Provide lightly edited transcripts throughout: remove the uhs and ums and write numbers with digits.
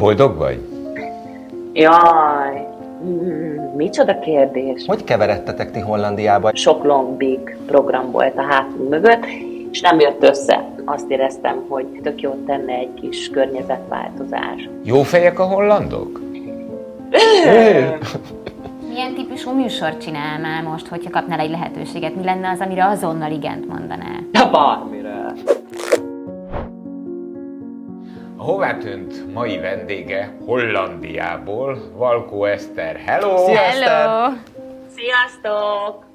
Boldog vagy? Jaj, micsoda kérdés. Hogy keveredtetek ti Hollandiába? Sok lombig program volt a hátunk mögött, és nem jött össze. Azt éreztem, hogy tök jót tenne egy kis környezetváltozás. Jó fejek a hollandok? Milyen típusú műsort csinálnál most, hogyha kapnál egy lehetőséget? Mi lenne az, amire azonnal igent mondanál? Na, bármire! A Hová tűnt mai vendége Hollandiából, Valkó Eszter. Hello! Szia, Eszter! Sziasztok!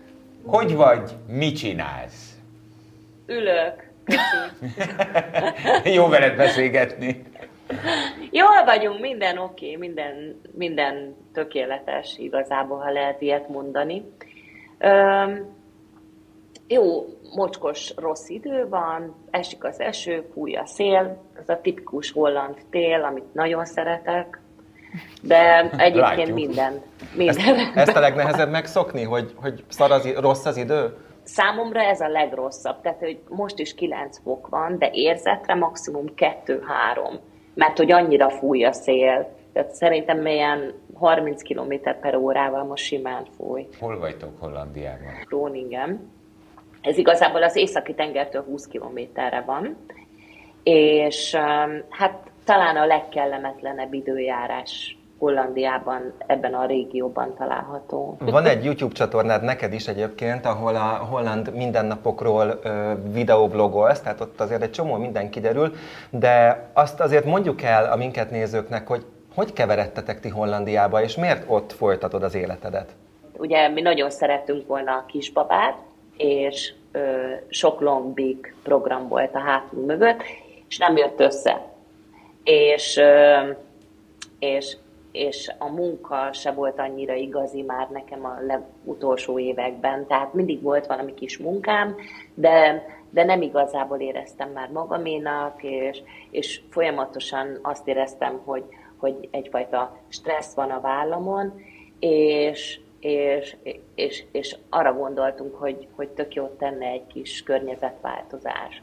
Hogy vagy, mit csinálsz? Ülök. Jó veled beszélgetni. Jól vagyunk, minden oké, minden tökéletes igazából, ha lehet ilyet mondani. Jó, mocskos, rossz idő van, esik az eső, fúj a szél, ez a tipikus holland tél, amit nagyon szeretek, de egyébként minden. Ezt a legnehezebb megszokni, hogy rossz az idő? Számomra ez a legrosszabb, tehát hogy most is 9 fok van, de érzetre maximum 2-3, mert hogy annyira fúj a szél, tehát szerintem ilyen 30 km/h most simán fúj. Hol vagytok Hollandiában? Groningen. Ez igazából az Északi-tengertől 20 kilométerre van, és hát talán a legkellemetlenebb időjárás Hollandiában, ebben a régióban található. Van egy YouTube csatornád neked is egyébként, ahol a holland mindennapokról videoblogolsz, tehát ott azért egy csomó minden kiderül, de azt azért mondjuk el a minket nézőknek, hogy keveredtetek ti Hollandiába, és miért ott folytatod az életedet? Ugye mi nagyon szerettünk volna a kisbabát, és sok lombig program volt a hátunk mögött, és nem jött össze. És a munka se volt annyira igazi már nekem a legutolsó években, tehát mindig volt valami kis munkám, de nem igazából éreztem már magaménak, és folyamatosan azt éreztem, hogy egyfajta stressz van a vállamon, és arra gondoltunk, hogy tök jót tenne egy kis környezetváltozás.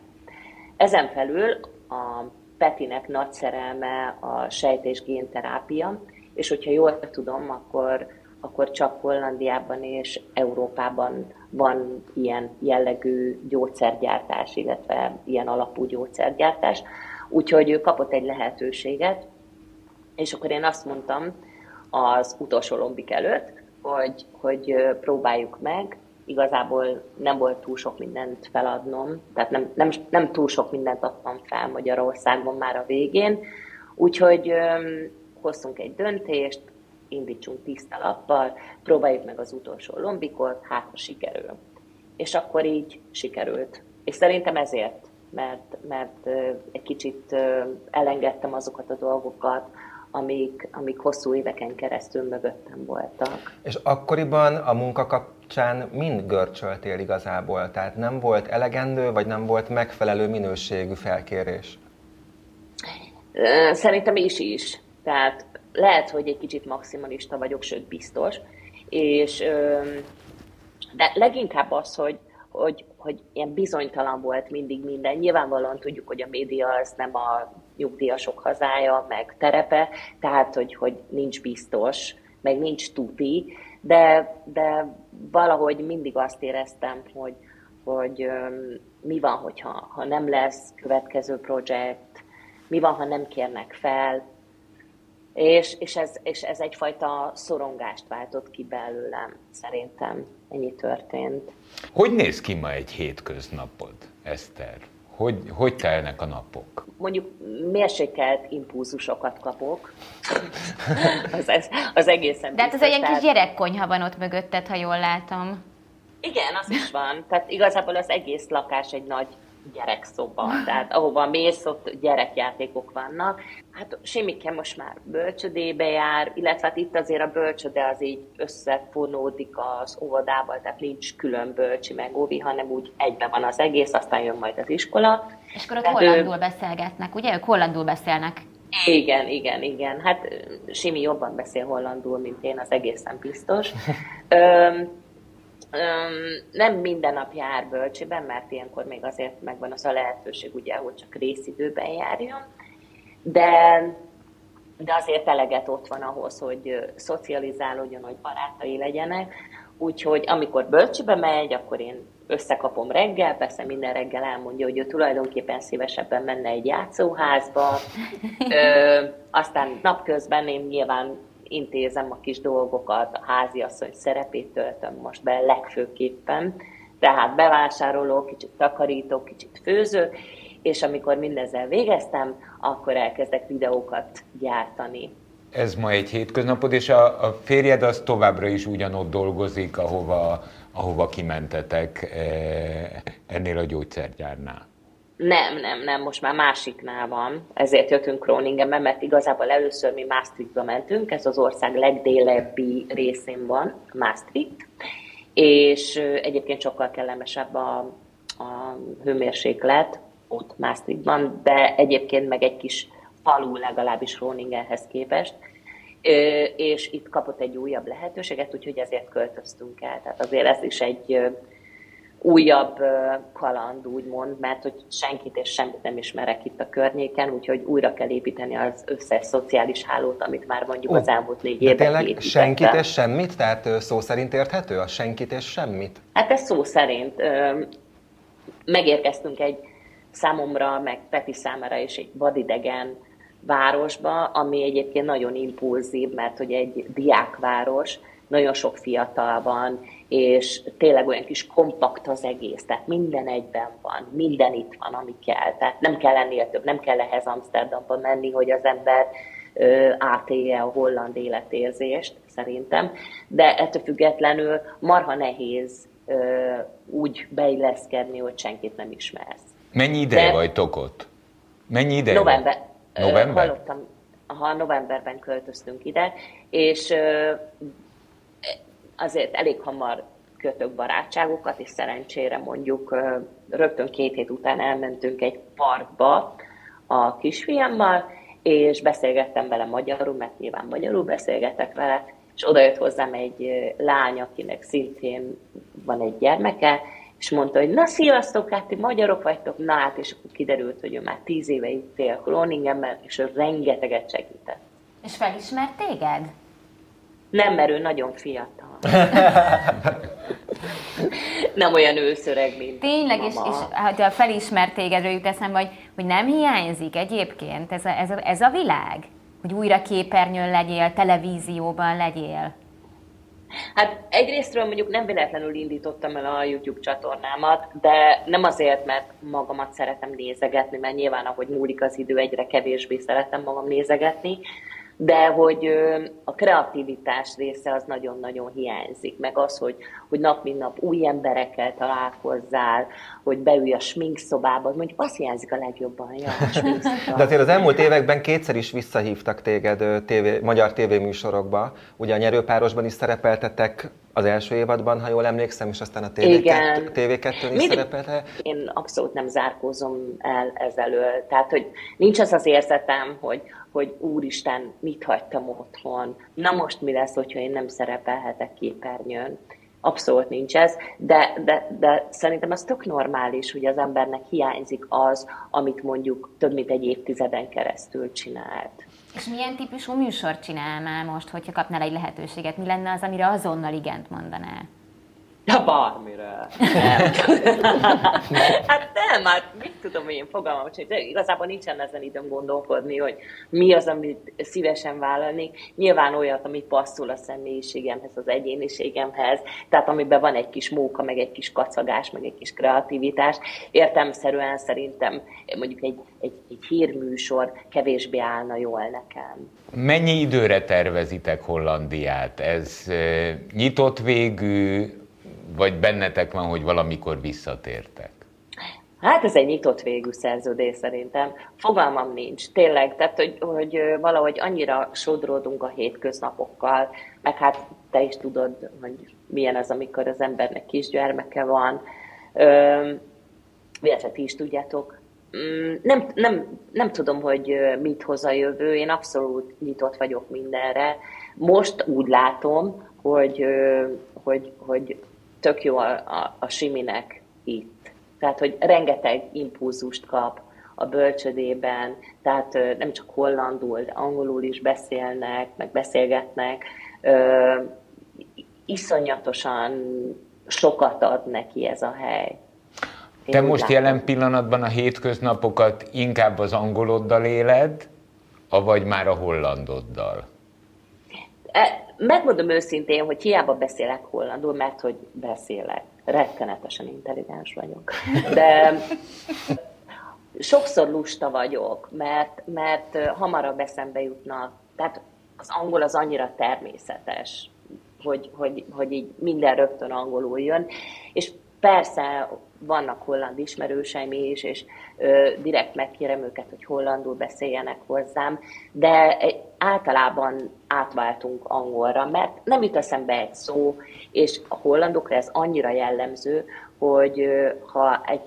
Ezen felül a Petinek nagy szerelme a sejt- és génterápia, és hogyha jól tudom, akkor csak Hollandiában és Európában van ilyen jellegű gyógyszergyártás, illetve ilyen alapú gyógyszergyártás. Úgyhogy ő kapott egy lehetőséget, és akkor én azt mondtam az utolsó lombik előtt, hogy próbáljuk meg. Igazából nem volt túl sok mindent feladnom, tehát nem túl sok mindent adtam fel Magyarországon már a végén, úgyhogy hoztunk egy döntést, indítsunk tiszta lappal, próbáljuk meg az utolsó lombikot, hát ha sikerül. És akkor így sikerült. És szerintem ezért, mert egy kicsit elengedtem azokat a dolgokat, amik hosszú éveken keresztül mögöttem voltak. És akkoriban a munka kapcsán mind görcsöltél igazából? Tehát nem volt elegendő, vagy nem volt megfelelő minőségű felkérés? Szerintem is. Tehát lehet, hogy egy kicsit maximalista vagyok, sőt biztos. De leginkább az, hogy ilyen bizonytalan volt mindig minden. Nyilvánvalóan tudjuk, hogy a média az nem a nyugdíjasok hazája, meg terepe, tehát hogy nincs biztos, meg nincs tuti, de valahogy mindig azt éreztem, hogy mi van, ha nem lesz következő projekt, mi van, ha nem kérnek fel, és ez egyfajta szorongást váltott ki belőlem, szerintem ennyi történt. Hogy néz ki ma egy hétköznapod, Eszter? Hogy telnek a napok? Mondjuk mérsékelt impulzusokat kapok. az egészen. De hát ez egy ilyen kis gyerekkonyha van ott mögötted, ha jól látom. Igen, az is van. Tehát igazából az egész lakás egy nagy gyerekszoba. Tehát ahova mész, ott gyerekjátékok vannak. Hát Simike most már bölcsödébe jár, illetve hát itt azért a bölcsöde az így összefonódik az óvodával, tehát nincs külön bölcsi meg óvi, hanem úgy egyben van az egész, aztán jön majd az iskola. És akkor ott hollandul beszélgetnek, ugye? Ők hollandul beszélnek. Igen. Hát Simi jobban beszél hollandul, mint én, az egészen biztos. Nem minden nap jár bölcsében, mert ilyenkor még azért megvan az a lehetőség, ugye, hogy csak részidőben járjon, de, de azért eleget ott van ahhoz, hogy szocializálódjon, hogy barátai legyenek. Úgyhogy amikor bölcsbe megy, akkor én összekapom reggel, persze minden reggel elmondja, hogy ő tulajdonképpen szívesebben menne egy játszóházba. Aztán napközben én nyilván intézem a kis dolgokat, a háziasszony szerepét töltöm most be legfőképpen. Tehát bevásárolok, kicsit takarítok, kicsit főzök, és amikor mindezzel végeztem, akkor elkezdek videókat gyártani. Ez ma egy hétköznapod, és a férjed az továbbra is ugyanott dolgozik, ahova kimentetek ennél a gyógyszergyárnál. Nem, most már másiknál van. Ezért jöttünk Groningenbe, mert igazából először mi Maastrichtba mentünk, ez az ország legdélebbi részén van, Maastricht, és egyébként sokkal kellemesebb a hőmérséklet ott Maastrichtban, de egyébként meg egy kis falu legalábbis Groningenhez képest, és itt kapott egy újabb lehetőséget, úgyhogy ezért költöztünk el. Tehát azért ez is egy újabb kaland, úgymond, mert hogy senkit és semmit nem ismerek itt a környéken, úgyhogy újra kell építeni az összes szociális hálót, amit már mondjuk az elmúlt 4 évben építettem. Senkit és semmit? Tehát szó szerint érthető a senkit és semmit? Hát ez szó szerint. Megérkeztünk egy számomra, meg Peti számára is egy vadidegen városba, ami egyébként nagyon impulzív, mert hogy egy diákváros, nagyon sok fiatal van, és tényleg olyan kis kompakt az egész, tehát minden egyben van, minden itt van, ami kell. Tehát nem kell ennél több, nem kell ehhez Amsterdamba menni, hogy az ember átélje a holland életérzést, szerintem. De ettől függetlenül marha nehéz úgy beilleszkedni, hogy senkit nem ismersz. Mennyi ideje vagytok ott? Mennyi ideje? November? Novemberben költöztünk ide, és azért elég hamar kötök barátságokat, és szerencsére mondjuk rögtön 2 hét után elmentünk egy parkba a kisfiammal, és beszélgettem vele magyarul, mert nyilván magyarul beszélgetek vele, és odajött hozzám egy lány, akinek szintén van egy gyermeke, és mondta, hogy na sziasztok, hát ti magyarok vagytok, na hát, és akkor kiderült, hogy ő már 10 éve itt él Groningenben, és ő rengeteget segített. És felismert téged? Nem, mert ő nagyon fiatal. Nem olyan őszöreg, mint tényleg, mama. És ha felismert téged, jut eszembe, hogy nem hiányzik egyébként ez a világ? Hogy újra képernyőn legyél, televízióban legyél? Hát egyrésztről mondjuk nem véletlenül indítottam el a YouTube csatornámat, de nem azért, mert magamat szeretem nézegetni, mert nyilván ahogy múlik az idő, egyre kevésbé szeretem magam nézegetni, de hogy a kreativitás része az nagyon-nagyon hiányzik, meg az, hogy nap mint nap új emberekkel találkozzál, hogy beülj a sminkszobába, mondjuk azt hiányzik a legjobban. De azért az elmúlt években 2-szer is visszahívtak téged magyar tévéműsorokba, ugye a Nyerőpárosban is szerepeltetek az első évadban, ha jól emlékszem, és aztán a TV2-n is szerepeltetek. Én abszolút nem zárkózom el ezelől, tehát hogy nincs az az érzetem, hogy úristen, mit hagytam otthon, na most mi lesz, hogyha én nem szerepelhetek képernyőn. Abszolút nincs ez, de szerintem az tök normális, hogy az embernek hiányzik az, amit mondjuk több mint egy évtizeden keresztül csinált. És milyen típusú műsort csinálnál most, hogyha kapnál egy lehetőséget? Mi lenne az, amire azonnal igent mondanál? Ja, bármire. Hát mit tudom én, fogalmam sincs. Igazából nincsen ezen időm gondolkodni, hogy mi az, amit szívesen vállalnék. Nyilván olyat, ami passzol a személyiségemhez, az egyéniségemhez, tehát amiben van egy kis móka, meg egy kis kacagás, meg egy kis kreativitás. Értelemszerűen szerintem mondjuk egy hírműsor kevésbé állna jól nekem. Mennyi időre tervezitek Hollandiát? Ez nyitott végű, vagy bennetek van, hogy valamikor visszatértek? Hát ez egy nyitott végű szerződés szerintem. Fogalmam nincs, tényleg. Tehát, hogy valahogy annyira sodródunk a hétköznapokkal, meg hát te is tudod, hogy milyen az, amikor az embernek kisgyermeke van. Illetve ti is tudjátok. Nem tudom, hogy mit hoz a jövő. Én abszolút nyitott vagyok mindenre. Most úgy látom, hogy tök jó a Siminek itt. Tehát, hogy rengeteg impulzust kap a bölcsödében, tehát nem csak hollandul, de angolul is beszélnek, meg beszélgetnek, iszonyatosan sokat ad neki ez a hely. Én te most látom. Jelen pillanatban a hétköznapokat inkább az angoloddal éled, avagy már a hollandoddal? Megmondom őszintén, hogy hiába beszélek hollandul, mert hogy beszélek. Rettenetesen intelligens vagyok. De sokszor lusta vagyok, mert hamarabb eszembe jutnak. Tehát az angol az annyira természetes, hogy így minden rögtön angolul jön. És persze vannak holland ismerőseim is, és direkt megkérem őket, hogy hollandul beszéljenek hozzám, de általában átváltunk angolra, mert nem jut eszembe egy szó, és a hollandokra ez annyira jellemző, hogy ha egy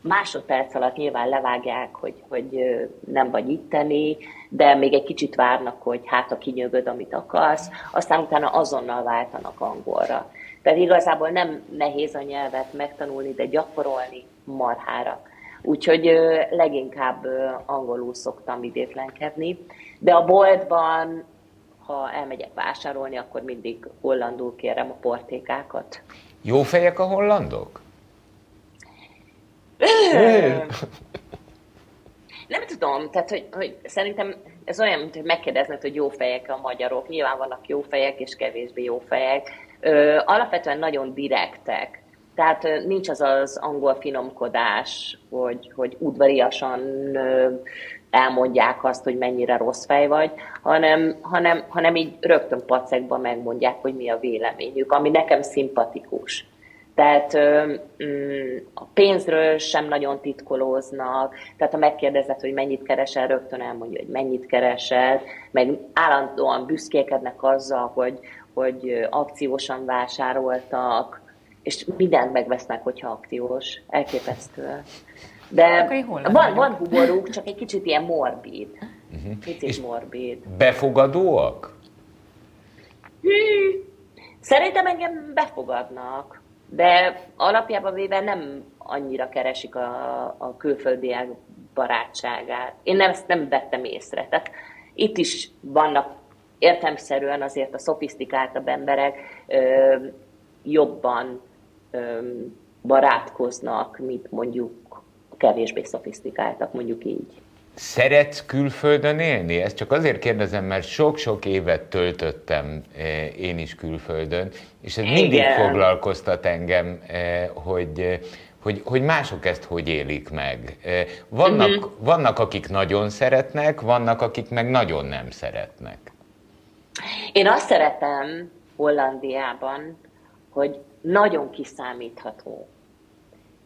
másodperc alatt nyilván levágják, hogy nem vagy itteni, de még egy kicsit várnak, hogy hát a kinyögöd, amit akarsz, aztán utána azonnal váltanak angolra. Tehát igazából nem nehéz a nyelvet megtanulni, de gyakorolni marhára. Úgyhogy leginkább angolul szoktam idétlenkedni, de a boltban, ha elmegyek vásárolni, akkor mindig hollandul kérem a portékákat. Jó fejek a hollandok? Nem tudom, tehát hogy szerintem ez olyan, mint hogy megkérdeznek, hogy jó fejek a magyarok. Nyilván vannak jó fejek és kevésbé jó fejek. Alapvetően nagyon direktek. Tehát nincs az az angol finomkodás, hogy udvariasan elmondják azt, hogy mennyire rossz fej vagy, hanem így rögtön pacekba megmondják, hogy mi a véleményük, ami nekem szimpatikus. Tehát a pénzről sem nagyon titkolóznak, tehát ha megkérdezed, hogy mennyit keresel, rögtön elmondja, hogy mennyit keresel, meg állandóan büszkélkednek azzal, hogy akciósan vásároltak, és mindent megvesznek, hogyha akciós. Elképesztő. De van humoruk, csak egy kicsit ilyen morbid. Kicsit morbid. Befogadóak? Szerintem engem befogadnak. De alapjában véve nem annyira keresik a külföldiek barátságát. Én ezt nem vettem észre. Tehát itt is vannak értelemszerűen azért a szofisztikáltabb emberek jobban barátkoznak, mint mondjuk kevésbé szofisztikáltak, mondjuk így. Szeretsz külföldön élni? Ezt csak azért kérdezem, mert sok-sok évet töltöttem én is külföldön, és ez mindig foglalkoztat engem, hogy mások ezt hogy élik meg. Vannak, akik nagyon szeretnek, vannak, akik meg nagyon nem szeretnek. Én azt szeretem Hollandiában, hogy nagyon kiszámítható.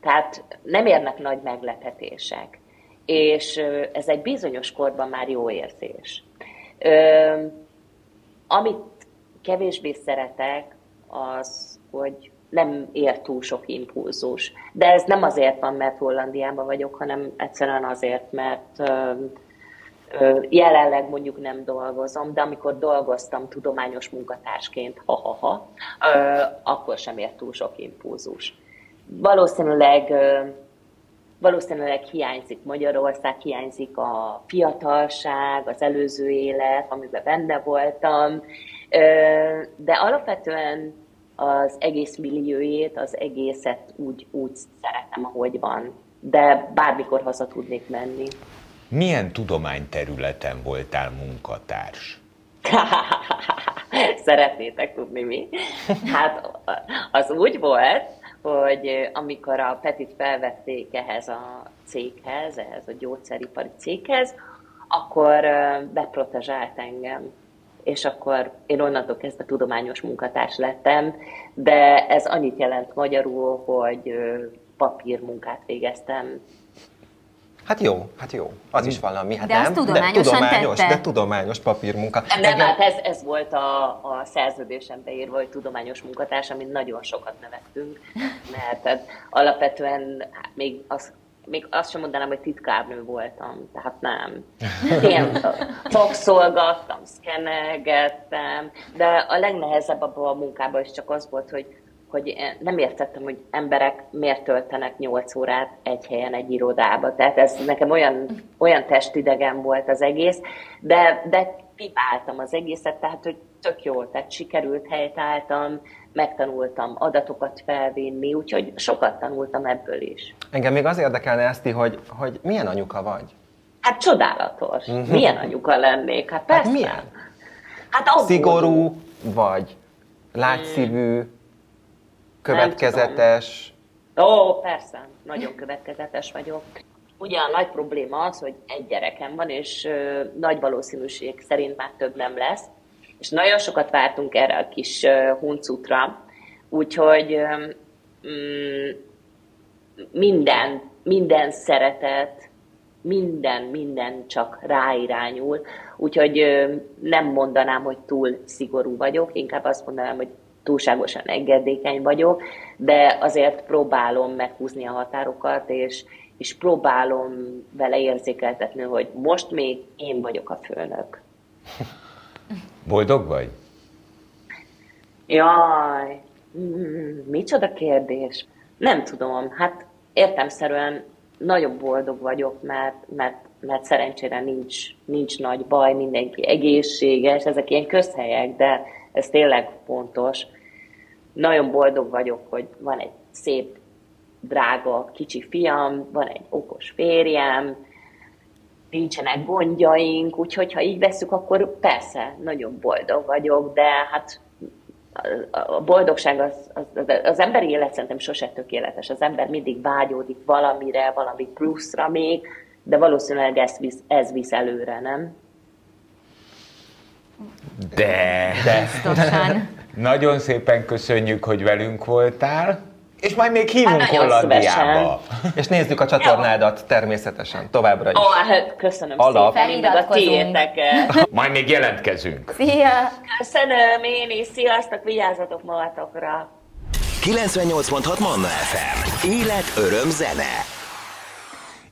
Tehát nem érnek nagy meglepetések. És ez egy bizonyos korban már jó érzés. Amit kevésbé szeretek, az, hogy nem ér túl sok impulzus. De ez nem azért van, mert Hollandiában vagyok, hanem egyszerűen azért, mert jelenleg mondjuk nem dolgozom, de amikor dolgoztam tudományos munkatársként, akkor sem ér túl sok impulzus. Valószínűleg hiányzik Magyarország, hiányzik a fiatalság, az előző élet, amiben benne voltam, de alapvetően az egész milliójét, az egészet úgy szeretem, ahogy van, de bármikor haza tudnék menni. Milyen tudományterületen voltál munkatárs? Szeretnétek tudni mi? Hát az úgy volt, hogy amikor a Petit felvették ehhez a céghez, ehhez a gyógyszeripari céghez, akkor beprotezsált engem. És akkor én onnantól kezdve tudományos munkatárs lettem, de ez annyit jelent magyarul, hogy papírmunkát végeztem. Hát jó. Az is valami, hát de nem. De tudományos papírmunka. Nem, hát ez volt a szerződésen beírva, hogy tudományos munkatárs, amin nagyon sokat nevettünk, mert alapvetően még azt sem mondanám, hogy titkárnő voltam, tehát nem. Én fakszolgattam, szkenelgettem, de a legnehezebb abban a munkában is csak az volt, hogy hogy nem értettem, hogy emberek miért töltenek 8 órát egy helyen egy irodába. Tehát ez nekem olyan testidegen volt az egész, de kiváltam az egészet, tehát hogy tök jól, tehát sikerült, helytálltam, megtanultam adatokat felvinni, úgyhogy sokat tanultam ebből is. Engem még az érdekelne, Eszti, hogy milyen anyuka vagy? Hát csodálatos. Milyen anyuka lennék? Hát persze. Hát milyen? Hát szigorú vagy? Látszívű? Következetes? Ó, persze. Nagyon következetes vagyok. Ugye a nagy probléma az, hogy egy gyerekem van, és nagy valószínűség szerint már több nem lesz. És nagyon sokat vártunk erre a kis huncutra, úgyhogy minden szeretet, minden csak ráirányul, úgyhogy nem mondanám, hogy túl szigorú vagyok, inkább azt mondanám, hogy túlságosan engedékeny vagyok, de azért próbálom meghúzni a határokat, és próbálom vele érzékeltetni, hogy most még én vagyok a főnök. Boldog vagy? Jaj, micsoda kérdés. Nem tudom, hát értelemszerűen nagyon boldog vagyok, mert szerencsére nincs nagy baj, mindenki egészséges, ezek ilyen közhelyek, de ez tényleg fontos. Nagyon boldog vagyok, hogy van egy szép, drága, kicsi fiam, van egy okos férjem, nincsenek gondjaink, úgyhogy ha így veszük, akkor persze, nagyon boldog vagyok, de hát a boldogság az emberi élet szerintem sose tökéletes. Az ember mindig vágyódik valamire, valami pluszra még, de valószínűleg ez visz előre, nem? De. Nagyon szépen köszönjük, hogy velünk voltál. És majd még hívunk Hollandiába. És nézzük a csatornádat természetesen továbbra is. Hát köszönöm szépen, feliratkozunk. Majd még jelentkezünk. Szia! Köszönöm én is, sziasztok, vigyázzatok magatokra. 98.6 Manna FM. Élet, öröm, zene.